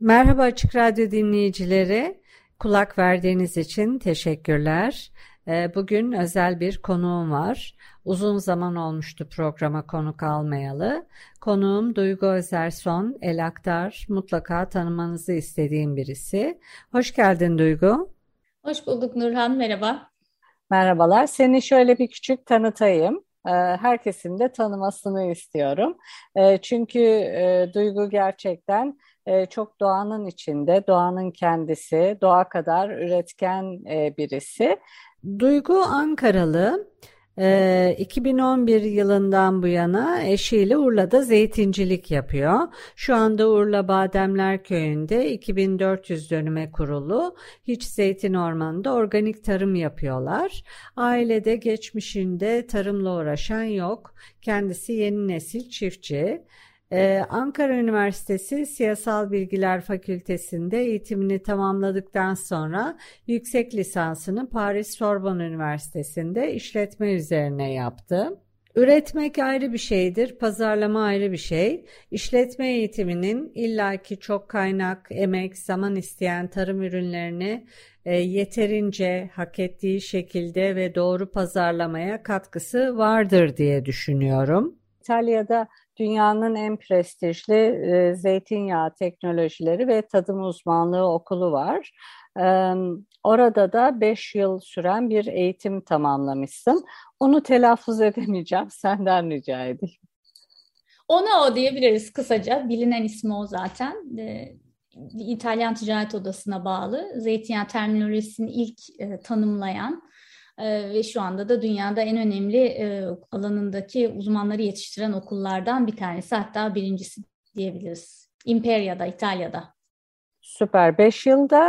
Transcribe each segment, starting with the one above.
Merhaba Açık Radyo dinleyicileri. Kulak verdiğiniz için teşekkürler. Bugün özel bir konuğum var. Uzun zaman olmuştu programa konuk almayalı. Konuğum Duygu Özerson, el aktar, mutlaka tanımanızı istediğim birisi. Hoş geldin Duygu. Hoş bulduk Nurhan, merhaba. Merhabalar. Seni şöyle bir küçük tanıtayım. Herkesin de tanımasını istiyorum. Çünkü Duygu gerçekten çok doğanın içinde, doğanın kendisi, doğa kadar üretken birisi. Duygu Ankaralı. 2011 yılından bu yana eşiyle Urla'da zeytincilik yapıyor. Şu anda Urla Bademler Köyü'nde 2400 dönüme kurulu Hiç Zeytin Ormanı'nda organik tarım yapıyorlar. Ailede geçmişinde tarımla uğraşan yok. Kendisi yeni nesil çiftçi. Ankara Üniversitesi Siyasal Bilgiler Fakültesi'nde eğitimini tamamladıktan sonra yüksek lisansını Paris Sorbonne Üniversitesi'nde işletme üzerine yaptı. Üretmek ayrı bir şeydir, pazarlama ayrı bir şey. İşletme eğitiminin illaki çok kaynak, emek, zaman isteyen tarım ürünlerini yeterince hak ettiği şekilde ve doğru pazarlamaya katkısı vardır diye düşünüyorum. İtalya'da dünyanın en prestijli zeytinyağı teknolojileri ve tadım uzmanlığı okulu var. Orada da 5 yıl süren bir eğitim tamamlamışsın. Onu telaffuz edemeyeceğim, senden rica edeyim. Ona o diyebiliriz kısaca. Bilinen ismi o zaten. İtalyan Ticaret Odası'na bağlı zeytinyağı terminolojisini ilk tanımlayan ve şu anda da dünyada en önemli alanındaki uzmanları yetiştiren okullardan bir tanesi, hatta birincisi diyebiliriz. İmperia'da, İtalya'da. Süper. 5 yılda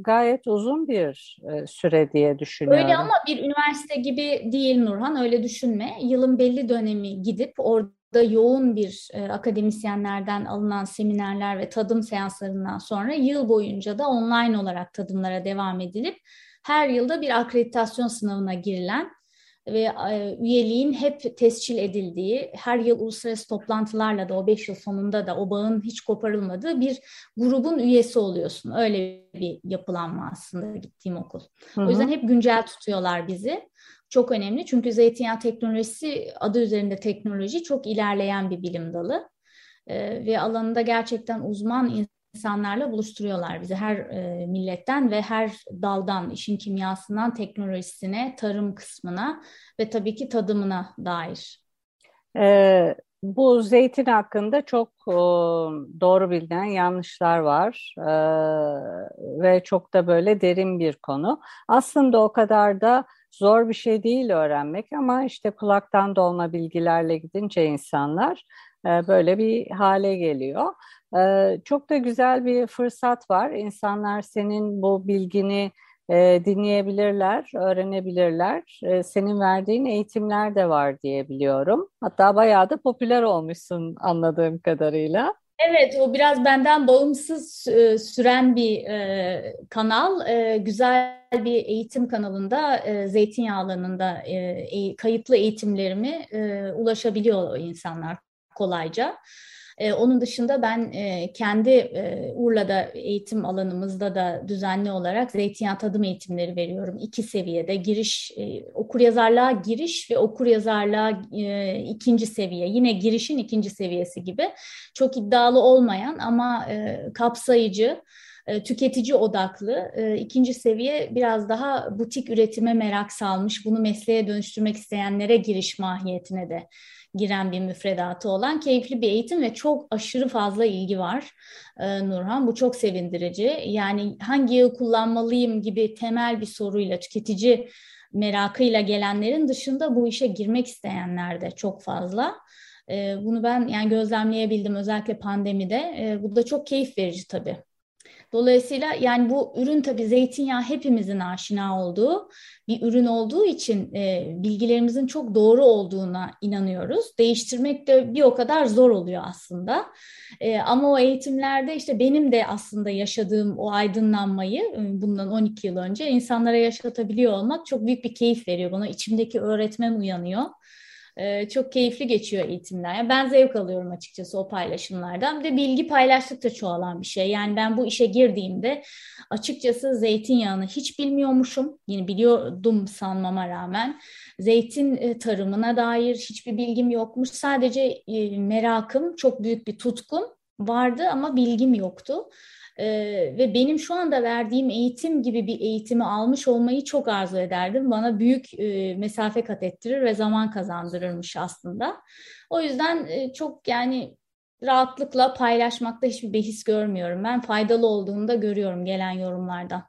gayet uzun bir süre diye düşünüyorum. Öyle ama bir üniversite gibi değil Nurhan, öyle düşünme. Yılın belli dönemi gidip orada yoğun bir akademisyenlerden alınan seminerler ve tadım seanslarından sonra yıl boyunca da online olarak tadımlara devam edilip her yılda bir akreditasyon sınavına girilen ve üyeliğin hep tescil edildiği, her yıl uluslararası toplantılarla da o 5 yıl sonunda da o bağın hiç koparılmadığı bir grubun üyesi oluyorsun. Öyle bir yapılanma aslında gittiğim okul. Hı-hı. O yüzden hep güncel tutuyorlar bizi. Çok önemli çünkü zeytinyağı teknolojisi, adı üzerinde teknoloji, çok ilerleyen bir bilim dalı. Ve alanında gerçekten uzman insanlarla buluşturuyorlar bizi, her milletten ve her daldan, işin kimyasından teknolojisine, tarım kısmına ve tabii ki tadımına dair. Bu zeytin hakkında çok doğru bilinen yanlışlar var ve çok da böyle derin bir konu. Aslında o kadar da zor bir şey değil öğrenmek ama işte kulaktan dolma bilgilerle gidince insanlar böyle bir hale geliyor. Çok da güzel bir fırsat var. İnsanlar senin bu bilgini dinleyebilirler, öğrenebilirler. Senin verdiğin eğitimler de var diye biliyorum. Hatta bayağı da popüler olmuşsun anladığım kadarıyla. Evet, o biraz benden bağımsız süren bir kanal. Güzel bir eğitim kanalında zeytinyağı alanında kayıtlı eğitimlerimi ulaşabiliyor insanlar kolayca. Onun dışında ben kendi Urla'da eğitim alanımızda da düzenli olarak zeytinyağı tadım eğitimleri veriyorum. 2 seviyede giriş, okuryazarlığa giriş ve okuryazarlığa ikinci seviye. Yine girişin ikinci seviyesi gibi çok iddialı olmayan ama kapsayıcı, tüketici odaklı. İkinci seviye biraz daha butik üretime merak salmış, bunu mesleğe dönüştürmek isteyenlere giriş mahiyetine de giren bir müfredatı olan keyifli bir eğitim ve çok aşırı fazla ilgi var Nurhan. Bu çok sevindirici. Yani hangi yağı kullanmalıyım gibi temel bir soruyla, tüketici merakıyla gelenlerin dışında bu işe girmek isteyenler de çok fazla. Bunu ben yani gözlemleyebildim özellikle pandemide. Bu da çok keyif verici tabii. Dolayısıyla yani bu ürün tabii zeytinyağı hepimizin aşina olduğu bir ürün olduğu için bilgilerimizin çok doğru olduğuna inanıyoruz. Değiştirmek de bir o kadar zor oluyor aslında. Ama o eğitimlerde işte benim de aslında yaşadığım o aydınlanmayı bundan 12 yıl önce insanlara yaşatabiliyor olmak çok büyük bir keyif veriyor bana. İçimdeki öğretmen uyanıyor. Çok keyifli geçiyor eğitimler. Yani ben zevk alıyorum açıkçası o paylaşımlardan. Bir de bilgi paylaştıkça çoğalan bir şey. Yani ben bu işe girdiğimde açıkçası zeytinyağını hiç bilmiyormuşum. Yine biliyordum sanmama rağmen. Zeytin tarımına dair hiçbir bilgim yokmuş. Sadece merakım, çok büyük bir tutkum vardı ama bilgim yoktu. Ve benim şu anda verdiğim eğitim gibi bir eğitimi almış olmayı çok arzu ederdim. Bana büyük mesafe kat ettirir ve zaman kazandırırmış aslında. O yüzden çok yani rahatlıkla paylaşmakta hiçbir behis görmüyorum. Ben faydalı olduğunu da görüyorum gelen yorumlardan.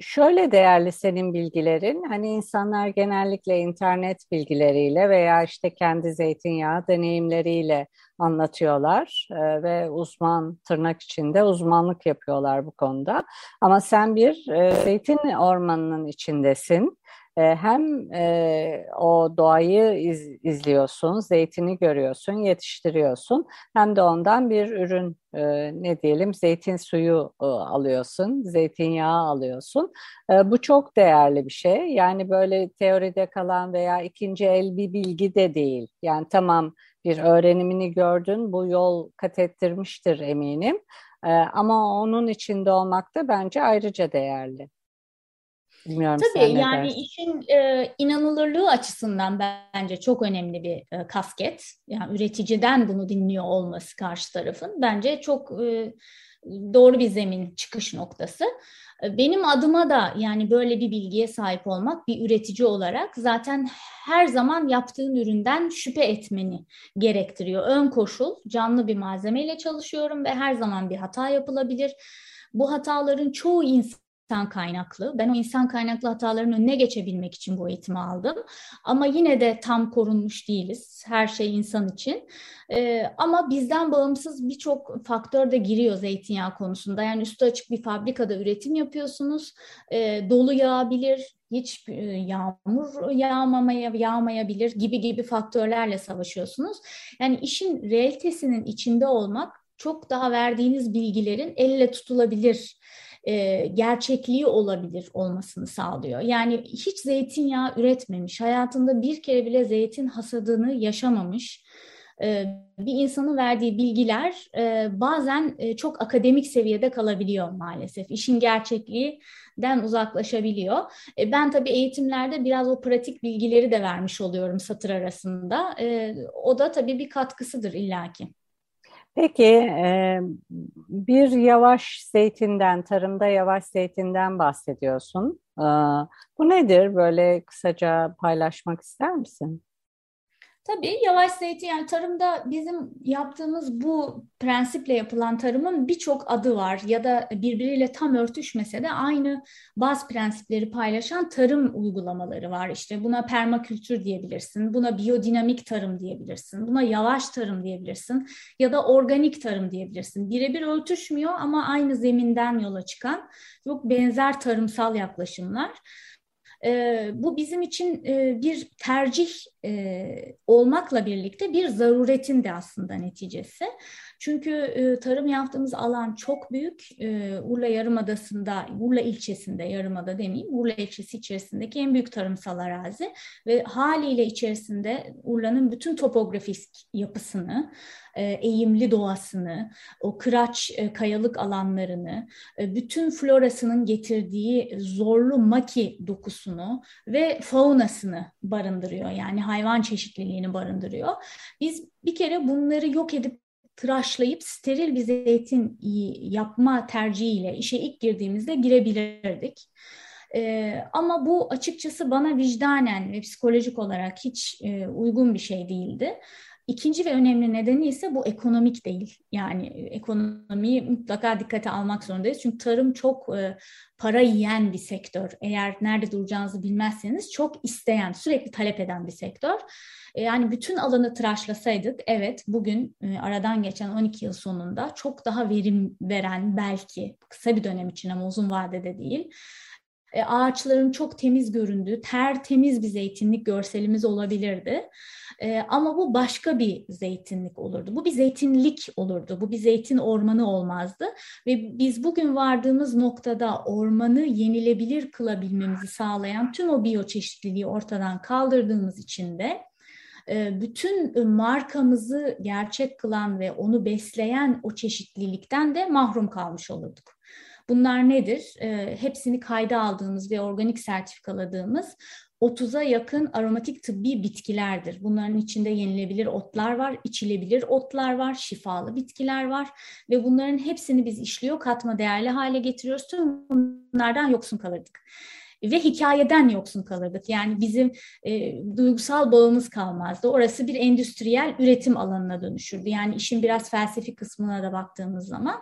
Şöyle değerli senin bilgilerin, hani insanlar genellikle internet bilgileriyle veya işte kendi zeytinyağı deneyimleriyle anlatıyorlar ve uzman, tırnak içinde uzmanlık yapıyorlar bu konuda. Ama sen bir zeytin ormanının içindesin. Hem o doğayı izliyorsun, zeytini görüyorsun, yetiştiriyorsun. Hem de ondan bir ürün, ne diyelim, zeytin suyu alıyorsun, zeytinyağı alıyorsun. Bu çok değerli bir şey. Yani böyle teoride kalan veya ikinci el bir bilgi de değil. Yani tamam, bir öğrenimini gördün, bu yol kat ettirmiştir eminim. Ama onun içinde olmak da bence ayrıca değerli. Bilmiyorum. Tabii yani dersin. İşin inanılırlığı açısından bence çok önemli bir kasket. Yani üreticiden bunu dinliyor olması karşı tarafın bence çok doğru bir zemin, çıkış noktası. Benim adıma da yani böyle bir bilgiye sahip olmak bir üretici olarak zaten her zaman yaptığın üründen şüphe etmeni gerektiriyor. Ön koşul, canlı bir malzemeyle çalışıyorum ve her zaman bir hata yapılabilir. Bu hataların çoğu insan kaynaklı. Ben o insan kaynaklı hataların önüne geçebilmek için bu eğitimi aldım. Ama yine de tam korunmuş değiliz. Her şey insan için. Ama bizden bağımsız birçok faktör de giriyor zeytinyağı konusunda. Yani üstü açık bir fabrikada üretim yapıyorsunuz. Dolu yağabilir, hiç yağmur yağmayabilir gibi faktörlerle savaşıyorsunuz. Yani işin realitesinin içinde olmak çok daha verdiğiniz bilgilerin elle tutulabilir, gerçekliği olabilir olmasını sağlıyor. Yani hiç zeytinyağı üretmemiş, hayatında bir kere bile zeytin hasadını yaşamamış bir insanın verdiği bilgiler bazen çok akademik seviyede kalabiliyor maalesef. İşin gerçekliğinden uzaklaşabiliyor. Ben tabii eğitimlerde biraz o pratik bilgileri de vermiş oluyorum satır arasında. O da tabii bir katkısıdır illaki. Peki bir yavaş zeytinden, tarımda yavaş zeytinden bahsediyorsun. Bu nedir? Böyle kısaca paylaşmak ister misin? Tabii yavaş zeytin, yani tarımda bizim yaptığımız bu prensiple yapılan tarımın birçok adı var ya da birbiriyle tam örtüşmese de aynı bazı prensipleri paylaşan tarım uygulamaları var. İşte buna permakültür diyebilirsin, buna biyodinamik tarım diyebilirsin, buna yavaş tarım diyebilirsin ya da organik tarım diyebilirsin. Birebir örtüşmüyor ama aynı zeminden yola çıkan çok benzer tarımsal yaklaşımlar. Bu bizim için bir tercih olmakla birlikte bir zaruretin de aslında neticesi. Çünkü tarım yaptığımız alan çok büyük. Urla Yarımadası'nda, Urla ilçesinde, Yarımada demeyeyim, Urla ilçesi içerisindeki en büyük tarımsal arazi ve haliyle içerisinde Urla'nın bütün topografik yapısını, eğimli doğasını, o kıraç kayalık alanlarını, bütün florasının getirdiği zorlu maki dokusunu ve faunasını barındırıyor. Yani hayvan çeşitliliğini barındırıyor. Biz bir kere bunları yok edip tıraşlayıp steril bir zeytin yapma tercihiyle işe ilk girdiğimizde girebilirdik. Ama bu açıkçası bana vicdanen ve psikolojik olarak hiç uygun bir şey değildi. İkinci ve önemli nedeni ise bu ekonomik değil. Yani ekonomiyi mutlaka dikkate almak zorundayız. Çünkü tarım çok para yiyen bir sektör. Eğer nerede duracağınızı bilmezseniz çok isteyen, sürekli talep eden bir sektör. Yani bütün alanı tıraşlasaydık, evet bugün aradan geçen 12 yıl sonunda çok daha verim veren, belki kısa bir dönem için ama uzun vadede değil, ağaçların çok temiz göründüğü, tertemiz bir zeytinlik görselimiz olabilirdi. Ama bu başka bir zeytinlik olurdu. Bu bir zeytinlik olurdu. Bu bir zeytin ormanı olmazdı. Ve biz bugün vardığımız noktada ormanı yenilebilir kılabilmemizi sağlayan tüm o biyoçeşitliliği ortadan kaldırdığımız için de bütün markamızı gerçek kılan ve onu besleyen o çeşitlilikten de mahrum kalmış olurduk. Bunlar nedir? Hepsini kayda aldığımız ve organik sertifikaladığımız 30'a yakın aromatik tıbbi bitkilerdir. Bunların içinde yenilebilir otlar var, içilebilir otlar var, şifalı bitkiler var ve bunların hepsini biz işliyor, katma değerli hale getiriyoruz. Tüm bunlardan yoksun kalırdık. Ve hikayeden yoksun kalırdık. Yani bizim duygusal bağımız kalmazdı. Orası bir endüstriyel üretim alanına dönüşürdü. Yani işin biraz felsefi kısmına da baktığımız zaman.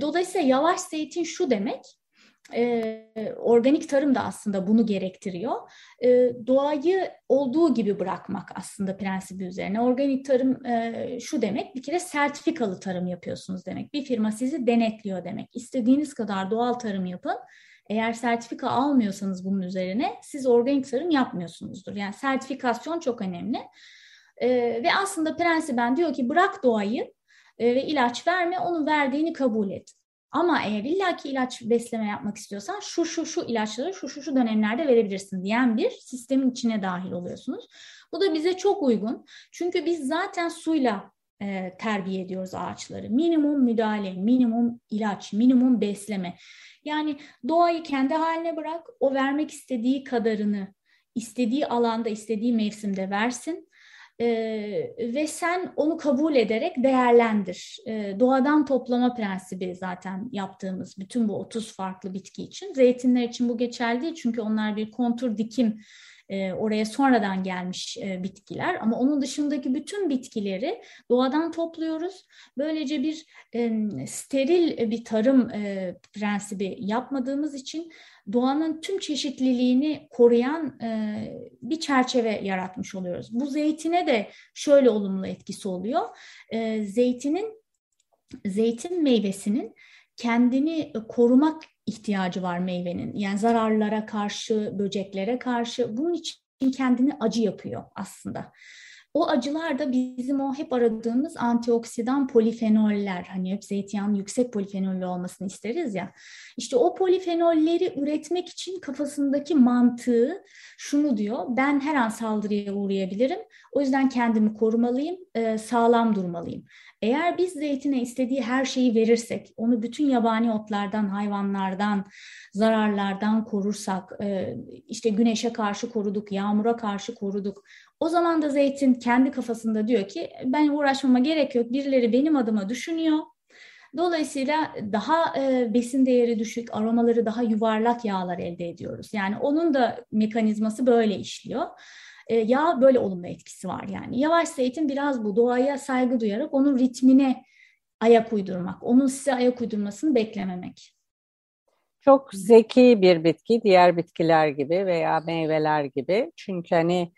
Dolayısıyla yavaş zeytin şu demek, organik tarım da aslında bunu gerektiriyor. Doğayı olduğu gibi bırakmak aslında prensibi üzerine. Organik tarım şu demek, bir kere sertifikalı tarım yapıyorsunuz demek. Bir firma sizi denetliyor demek. İstediğiniz kadar doğal tarım yapın. Eğer sertifika almıyorsanız bunun üzerine siz organik tarım yapmıyorsunuzdur. Yani sertifikasyon çok önemli. Ve aslında prensiben diyor ki bırak doğayı ve ilaç verme, onun verdiğini kabul et. Ama eğer illaki ilaç besleme yapmak istiyorsan şu ilaçları şu dönemlerde verebilirsin diyen bir sistemin içine dahil oluyorsunuz. Bu da bize çok uygun. Çünkü biz zaten suyla terbiye ediyoruz ağaçları. Minimum müdahale, minimum ilaç, minimum besleme. Yani doğayı kendi haline bırak, o vermek istediği kadarını istediği alanda, istediği mevsimde versin. Ve sen onu kabul ederek değerlendir. Doğadan toplama prensibi zaten yaptığımız bütün bu 30 farklı bitki için. Zeytinler için bu geçerli değil çünkü onlar bir kontur dikim, oraya sonradan gelmiş bitkiler. Ama onun dışındaki bütün bitkileri doğadan topluyoruz. Böylece bir steril bir tarım prensibi yapmadığımız için doğanın tüm çeşitliliğini koruyan bir çerçeve yaratmış oluyoruz. Bu zeytine de şöyle olumlu etkisi oluyor. Zeytin meyvesinin kendini korumak ihtiyacı var meyvenin. Yani zararlara karşı, böceklere karşı. Bunun için kendini acı yapıyor aslında. O acılar da bizim o hep aradığımız antioksidan polifenoller. Hani hep zeytinyağının yüksek polifenollü olmasını isteriz ya. İşte o polifenolleri üretmek için kafasındaki mantığı şunu diyor. Ben her an saldırıya uğrayabilirim. O yüzden kendimi korumalıyım, sağlam durmalıyım. Eğer biz zeytine istediği her şeyi verirsek, onu bütün yabani otlardan, hayvanlardan, zararlardan korursak, işte güneşe karşı koruduk, yağmura karşı koruduk, o zaman da zeytin kendi kafasında diyor ki ben uğraşmama gerek yok, birileri benim adıma düşünüyor. Dolayısıyla daha besin değeri düşük, aromaları daha yuvarlak yağlar elde ediyoruz. Yani onun da mekanizması böyle işliyor. Yağ böyle olumlu etkisi var yani. Yavaş zeytin biraz bu doğaya saygı duyarak onun ritmine ayak uydurmak, onun size ayak uydurmasını beklememek. Çok zeki bir bitki, diğer bitkiler gibi veya meyveler gibi. Çünkü hani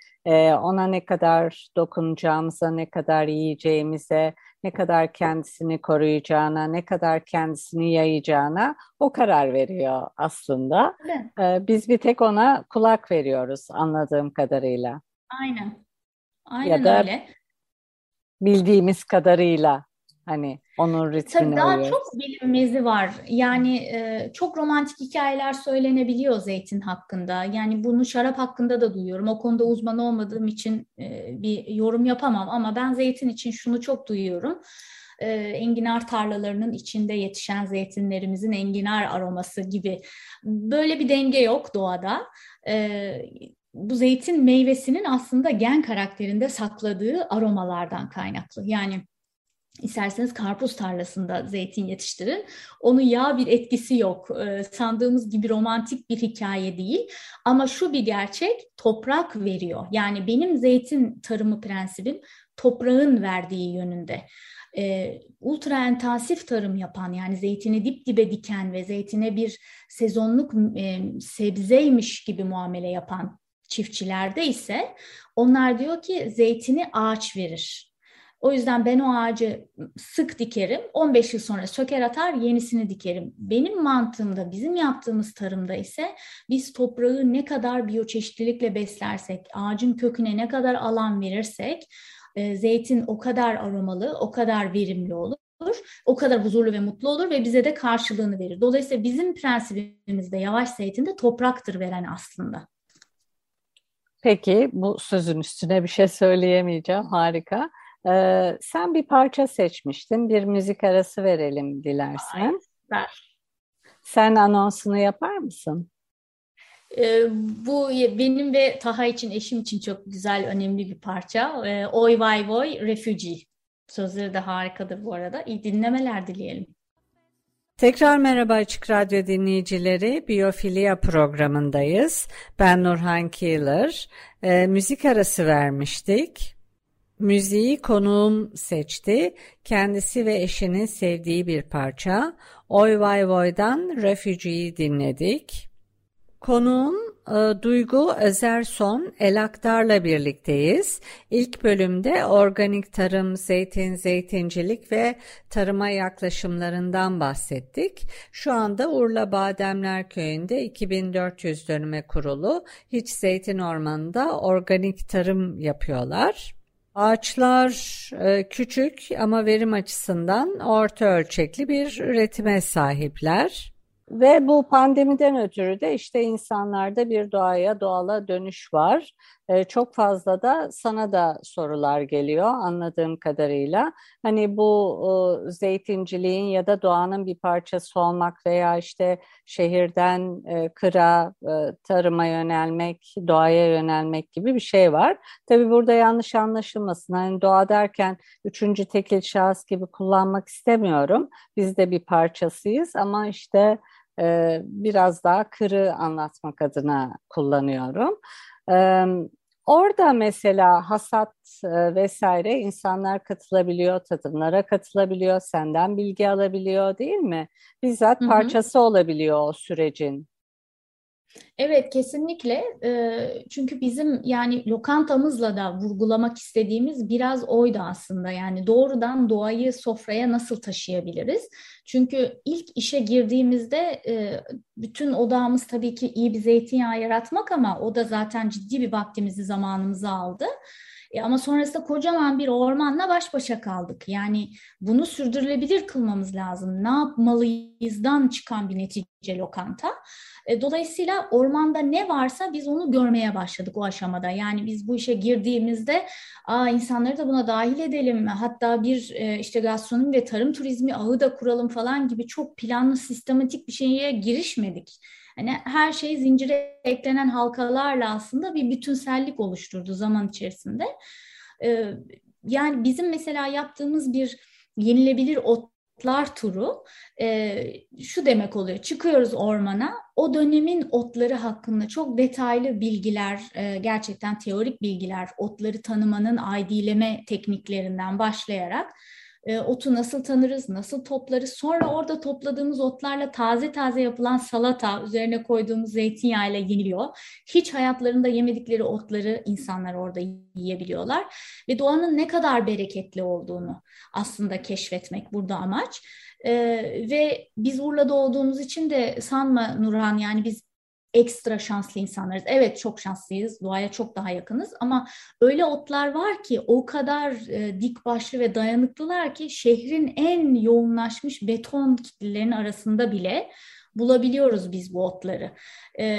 ona ne kadar dokunacağımıza, ne kadar yiyeceğimize, ne kadar kendisini koruyacağına, ne kadar kendisini yayacağına o karar veriyor aslında. Evet. Biz bir tek ona kulak veriyoruz anladığım kadarıyla. Aynen ya da öyle. Bildiğimiz kadarıyla hani onun ritmini tabii daha oluyoruz. Çok bilinmezi var. Yani çok romantik hikayeler söylenebiliyor zeytin hakkında. Yani bunu şarap hakkında da duyuyorum. O konuda uzman olmadığım için bir yorum yapamam ama ben zeytin için şunu çok duyuyorum. Enginar tarlalarının içinde yetişen zeytinlerimizin enginar aroması gibi. Böyle bir denge yok doğada. Bu zeytin meyvesinin aslında gen karakterinde sakladığı aromalardan kaynaklı. Yani İsterseniz karpuz tarlasında zeytin yetiştirin. Onun yağ bir etkisi yok. Sandığımız gibi romantik bir hikaye değil. Ama şu bir gerçek, toprak veriyor. Yani benim zeytin tarımı prensibim toprağın verdiği yönünde. Ultra intensif tarım yapan, yani zeytini dip dibe diken ve zeytine bir sezonluk sebzeymiş gibi muamele yapan çiftçilerde ise onlar diyor ki zeytini ağaç verir. O yüzden ben o ağacı sık dikerim, 15 yıl sonra söker atar, yenisini dikerim. Benim mantığımda, bizim yaptığımız tarımda ise biz toprağı ne kadar biyoçeşitlilikle beslersek, ağacın köküne ne kadar alan verirsek, zeytin o kadar aromalı, o kadar verimli olur, o kadar huzurlu ve mutlu olur ve bize de karşılığını verir. Dolayısıyla bizim prensibimizde yavaş zeytinde topraktır veren aslında. Peki, bu sözün üstüne bir şey söyleyemeyeceğim, harika. Sen bir parça seçmiştin, bir müzik arası verelim dilersen. Aynen. Sen anonsunu yapar mısın? Bu benim ve Taha için, eşim için çok güzel, önemli bir parça. Oy Vay Voy, Refugee. Sözleri de harikadır bu arada. İyi dinlemeler dileyelim. Tekrar merhaba Açık Radyo dinleyicileri, Biofilia programındayız. Ben Nurhan Kiyılır. Müzik arası vermiştik. Müziği konuğum seçti. Kendisi ve eşinin sevdiği bir parça. Oy Vay Voy'dan Refugee'yi dinledik. Konuğum Duygu Özerson Elaktar'la birlikteyiz. İlk bölümde organik tarım, zeytin, zeytincilik ve tarıma yaklaşımlarından bahsettik. Şu anda Urla Bademler Köyü'nde 2400 dönüme kurulu Hiç Zeytin Ormanı'nda organik tarım yapıyorlar. Ağaçlar küçük ama verim açısından orta ölçekli bir üretime sahipler. Ve bu pandemiden ötürü de işte insanlarda bir doğala dönüş var. Çok fazla da sana da sorular geliyor anladığım kadarıyla. Hani bu zeytinciliğin ya da doğanın bir parçası olmak veya işte şehirden kıra, tarıma yönelmek, doğaya yönelmek gibi bir şey var. Tabii burada yanlış anlaşılmasın. Hani doğa derken üçüncü tekil şahıs gibi kullanmak istemiyorum. Biz de bir parçasıyız ama işte biraz daha kırı anlatmak adına kullanıyorum. Orada mesela hasat vesaire, insanlar katılabiliyor, tadımlara katılabiliyor, senden bilgi alabiliyor değil mi? Bizzat parçası olabiliyor o sürecin. Evet, kesinlikle. Çünkü bizim yani lokantamızla da vurgulamak istediğimiz biraz oydu aslında. Yani doğrudan doğayı sofraya nasıl taşıyabiliriz? Çünkü ilk işe girdiğimizde bütün odağımız tabii ki iyi bir zeytinyağı yaratmak ama o da zaten ciddi bir vaktimizi, zamanımızı aldı. Ama sonrasında kocaman bir ormanla baş başa kaldık. Yani bunu sürdürülebilir kılmamız lazım. Ne yapmalıyızdan çıkan bir netice lokanta. Dolayısıyla ormanda ne varsa biz onu görmeye başladık o aşamada. Yani biz bu işe girdiğimizde insanları da buna dahil edelim. Hatta bir işte gastronomi ve tarım turizmi ağı da kuralım falan gibi çok planlı, sistematik bir şeye girişmedik. Yani her şey zincire eklenen halkalarla aslında bir bütünsellik oluşturdu zaman içerisinde. Yani bizim mesela yaptığımız bir yenilebilir otlar turu şu demek oluyor. Çıkıyoruz ormana, o dönemin otları hakkında çok detaylı bilgiler, gerçekten teorik bilgiler, otları tanımanın aidileme tekniklerinden başlayarak otu nasıl tanırız, nasıl toplarız, sonra orada topladığımız otlarla taze taze yapılan salata, üzerine koyduğumuz zeytinyağıyla yeniliyor. Hiç hayatlarında yemedikleri otları insanlar orada yiyebiliyorlar ve doğanın ne kadar bereketli olduğunu aslında keşfetmek burada amaç. Ve biz Urla'da olduğumuz için de sanma Nurhan, yani biz ekstra şanslı insanlarız. Evet, çok şanslıyız. Doğaya çok daha yakınız ama öyle otlar var ki o kadar dik başlı ve dayanıklılar ki şehrin en yoğunlaşmış beton kitlelerinin arasında bile bulabiliyoruz biz bu otları.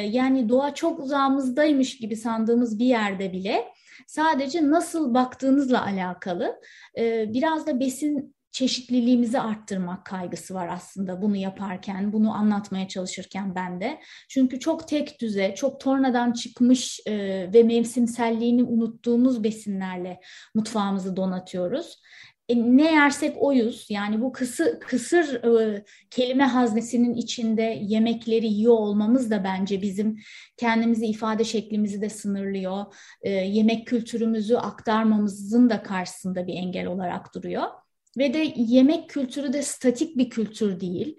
Yani doğa çok uzağımızdaymış gibi sandığımız bir yerde bile sadece nasıl baktığınızla alakalı. Biraz da besin çeşitliliğimizi arttırmak kaygısı var aslında bunu yaparken, bunu anlatmaya çalışırken ben de. Çünkü çok tek düze, çok tornadan çıkmış ve mevsimselliğini unuttuğumuz besinlerle mutfağımızı donatıyoruz. ne yersek oyuz. Yani bu kısır kelime haznesinin içinde yemekleri yiyor olmamız da bence bizim kendimizi ifade şeklimizi de sınırlıyor. Yemek kültürümüzü aktarmamızın da karşısında bir engel olarak duruyor. Ve de yemek kültürü de statik bir kültür değil.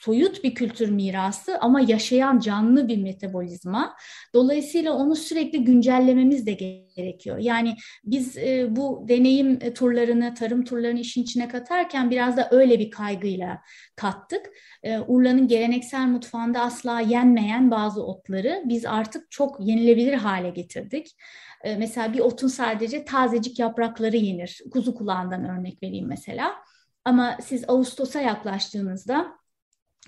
Soyut bir kültür mirası ama yaşayan canlı bir metabolizma. Dolayısıyla onu sürekli güncellememiz de gerekiyor. Yani biz bu deneyim turlarını, tarım turlarını işin içine katarken biraz da öyle bir kaygıyla kattık. Urla'nın geleneksel mutfağında asla yenmeyen bazı otları biz artık çok yenilebilir hale getirdik. Mesela bir otun sadece tazecik yaprakları yenir. Kuzu kulağından örnek vereyim mesela. Ama siz Ağustos'a yaklaştığınızda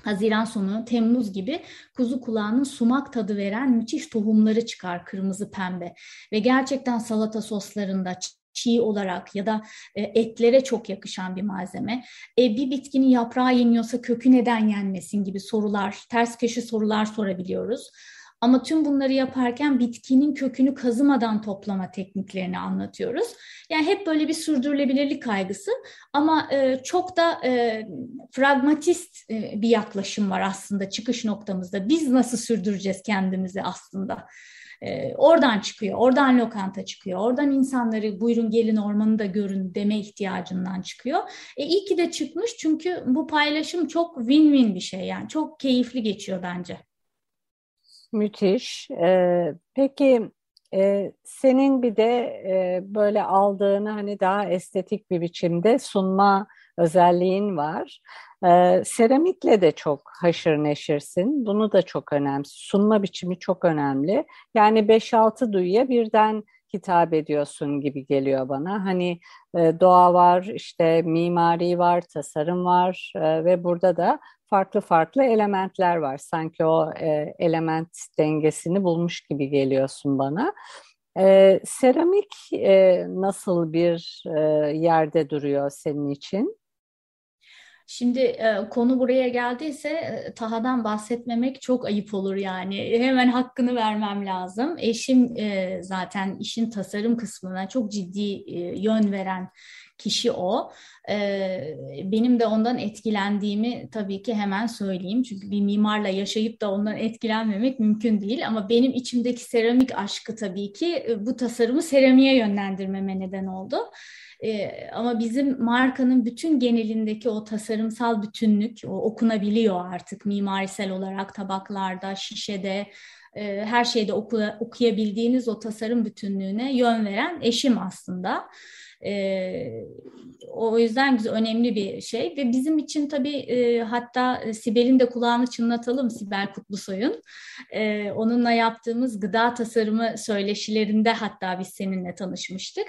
Haziran sonu, Temmuz gibi kuzu kulağının sumak tadı veren müthiş tohumları çıkar kırmızı pembe. Ve gerçekten salata soslarında çiğ olarak ya da etlere çok yakışan bir malzeme. Bir bitkinin yaprağı yeniyorsa kökü neden yenmesin gibi sorular, ters köşe sorular sorabiliyoruz. Ama tüm bunları yaparken bitkinin kökünü kazımadan toplama tekniklerini anlatıyoruz. Yani hep böyle bir sürdürülebilirlik kaygısı ama çok da pragmatist bir yaklaşım var aslında çıkış noktamızda. Biz nasıl sürdüreceğiz kendimizi aslında? Oradan çıkıyor, oradan lokanta çıkıyor, oradan insanları buyurun gelin ormanı da görün deme ihtiyacından çıkıyor. İyi ki de çıkmış çünkü bu paylaşım çok win-win bir şey yani çok keyifli geçiyor bence. Müthiş. Peki senin bir de böyle aldığını hani daha estetik bir biçimde sunma özelliğin var. Seramikle de çok haşır neşirsin. Bunu da çok önemli. Sunma biçimi çok önemli. Yani 5-6 duyuya birden hitap ediyorsun gibi geliyor bana. Hani doğa var, işte mimari var, tasarım var ve burada da farklı farklı elementler var. Sanki o element dengesini bulmuş gibi geliyorsun bana. Seramik nasıl bir yerde duruyor senin için? Şimdi konu buraya geldiyse Taha'dan bahsetmemek çok ayıp olur yani. Hemen hakkını vermem lazım. Eşim zaten işin tasarım kısmına çok ciddi yön veren kişi o. Benim de ondan etkilendiğimi tabii ki hemen söyleyeyim. Çünkü bir mimarla yaşayıp da ondan etkilenmemek mümkün değil. Ama benim içimdeki seramik aşkı tabii ki bu tasarımı seramiğe yönlendirmeme neden oldu. Ama bizim markanın bütün genelindeki o tasarımsal bütünlük okunabiliyor artık mimarisel olarak tabaklarda, şişede, her şeyde okuyabildiğiniz o tasarım bütünlüğüne yön veren eşim aslında. O yüzden bize önemli bir şey ve bizim için tabii hatta Sibel'in de kulağını çınlatalım Sibel Kutlusoy'un onunla yaptığımız gıda tasarımı söyleşilerinde hatta biz seninle tanışmıştık.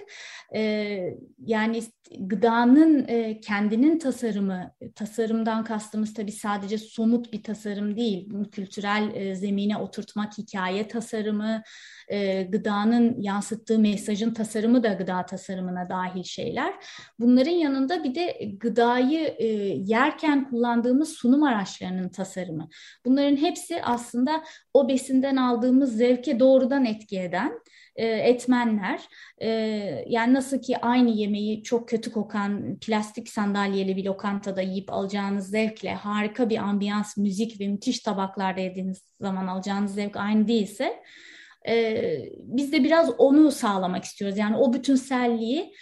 Yani gıdanın kendinin tasarımı, tasarımdan kastımız tabii sadece somut bir tasarım değil, kültürel zemine oturtmak, hikaye tasarımı, gıdanın yansıttığı mesajın tasarımı da gıda tasarımına dahil şeyler. Bunların yanında bir de gıdayı yerken kullandığımız sunum araçlarının tasarımı. Bunların hepsi aslında o besinden aldığımız zevke doğrudan etki eden etmenler. Yani nasıl ki aynı yemeği çok kötü kokan plastik sandalyeli bir lokantada yiyip alacağınız zevkle harika bir ambiyans, müzik ve müthiş tabaklarda yediğiniz zaman alacağınız zevk aynı değilse biz de biraz onu sağlamak istiyoruz. Yani o bütünselliği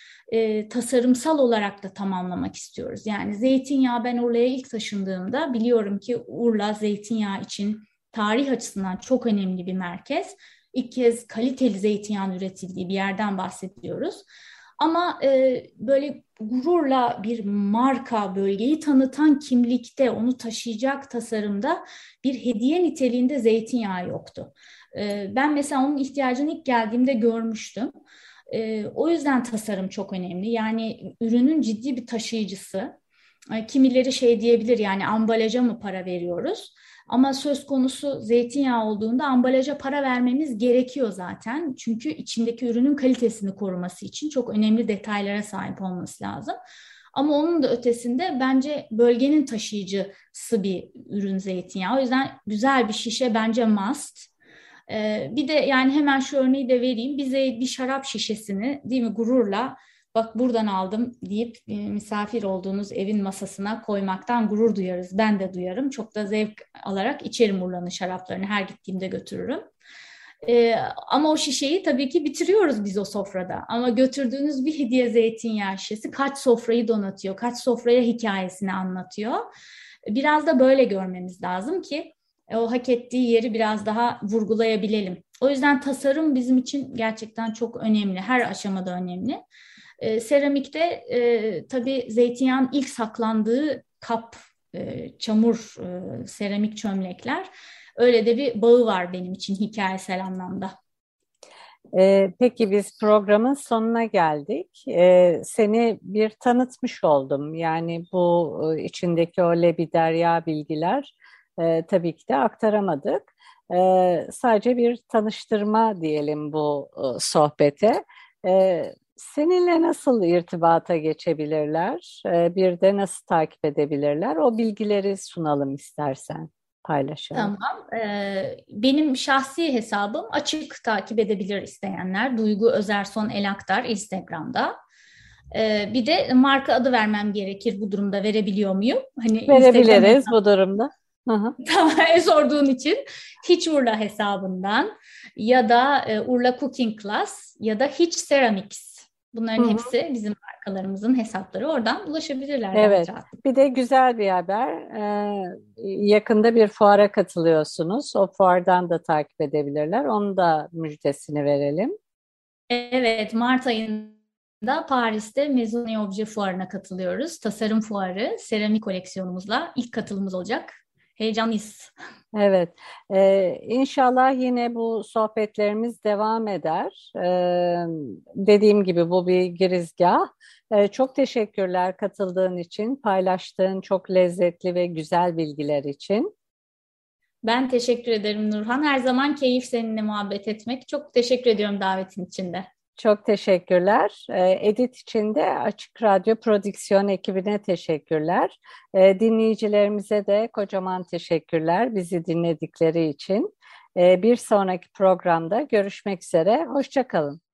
tasarımsal olarak da tamamlamak istiyoruz. Yani zeytinyağı ben Urla'ya ilk taşındığımda biliyorum ki Urla zeytinyağı için tarih açısından çok önemli bir merkez. İlk kez kaliteli zeytinyağın üretildiği bir yerden bahsediyoruz. Ama böyle gururla bir marka bölgeyi tanıtan kimlikte onu taşıyacak tasarımda bir hediye niteliğinde zeytinyağı yoktu. Ben mesela onun ihtiyacını ilk geldiğimde görmüştüm. O yüzden tasarım çok önemli. Yani ürünün ciddi bir taşıyıcısı. Kimileri şey diyebilir yani ambalaja mı para veriyoruz? Ama söz konusu zeytinyağı olduğunda ambalaja para vermemiz gerekiyor zaten. Çünkü içindeki ürünün kalitesini koruması için çok önemli detaylara sahip olması lazım. Ama onun da ötesinde bence bölgenin taşıyıcısı bir ürün zeytinyağı. O yüzden güzel bir şişe bence must. Bir de yani hemen şu örneği de vereyim. Bize bir şarap şişesini değil mi gururla bak buradan aldım deyip misafir olduğunuz evin masasına koymaktan gurur duyarız. Ben de duyarım. Çok da zevk alarak içerim Urla'nın şaraplarını. Her gittiğimde götürürüm. Ama o şişeyi tabii ki bitiriyoruz biz o sofrada. Ama götürdüğünüz bir hediye zeytinyağı şişesi kaç sofrayı donatıyor, kaç sofraya hikayesini anlatıyor. Biraz da böyle görmemiz lazım ki o hak ettiği yeri biraz daha vurgulayabilelim. O yüzden tasarım bizim için gerçekten çok önemli, her aşamada önemli. Seramikte tabii zeytinyağın ilk saklandığı kap, çamur, seramik çömlekler. Öyle de bir bağı var benim için hikayesel anlamda. Peki biz programın sonuna geldik. Seni bir tanıtmış oldum. Yani bu içindeki öyle bir derya bilgiler tabii ki de aktaramadık. Sadece bir tanıştırma diyelim bu sohbete. Seninle nasıl irtibata geçebilirler? Bir de nasıl takip edebilirler? O bilgileri sunalım istersen. Paylaşalım. Tamam. Benim şahsi hesabım açık, takip edebilir isteyenler. Duygu Özerson Elaktar Instagram'da. Bir de marka adı vermem gerekir bu durumda. Verebiliyor muyum? Hani verebiliriz bu durumda. Hı-hı. Tamam, sorduğun için. Hiç Urla hesabından ya da Urla Cooking Class ya da Hiç Ceramics. Bunların Hı-hı. hepsi bizim markalarımızın hesapları. Oradan ulaşabilirler. Evet. Bir de güzel bir haber. Yakında bir fuara katılıyorsunuz. O fuardan da takip edebilirler. Onun da müjdesini verelim. Evet. Mart ayında Paris'te Maison et Objet fuarına katılıyoruz. Tasarım fuarı. Seramik koleksiyonumuzla ilk katılımımız olacak. Heyecanlıyız. Evet. İnşallah yine bu sohbetlerimiz devam eder. Dediğim gibi bu bir girizgah. Çok teşekkürler katıldığın için, paylaştığın çok lezzetli ve güzel bilgiler için. Ben teşekkür ederim Nurhan. Her zaman keyif seninle muhabbet etmek. Çok teşekkür ediyorum davetin için de. Çok teşekkürler. Edit için de Açık Radyo Prodüksiyon ekibine teşekkürler. Dinleyicilerimize de kocaman teşekkürler bizi dinledikleri için. Bir sonraki programda görüşmek üzere. Hoşça kalın.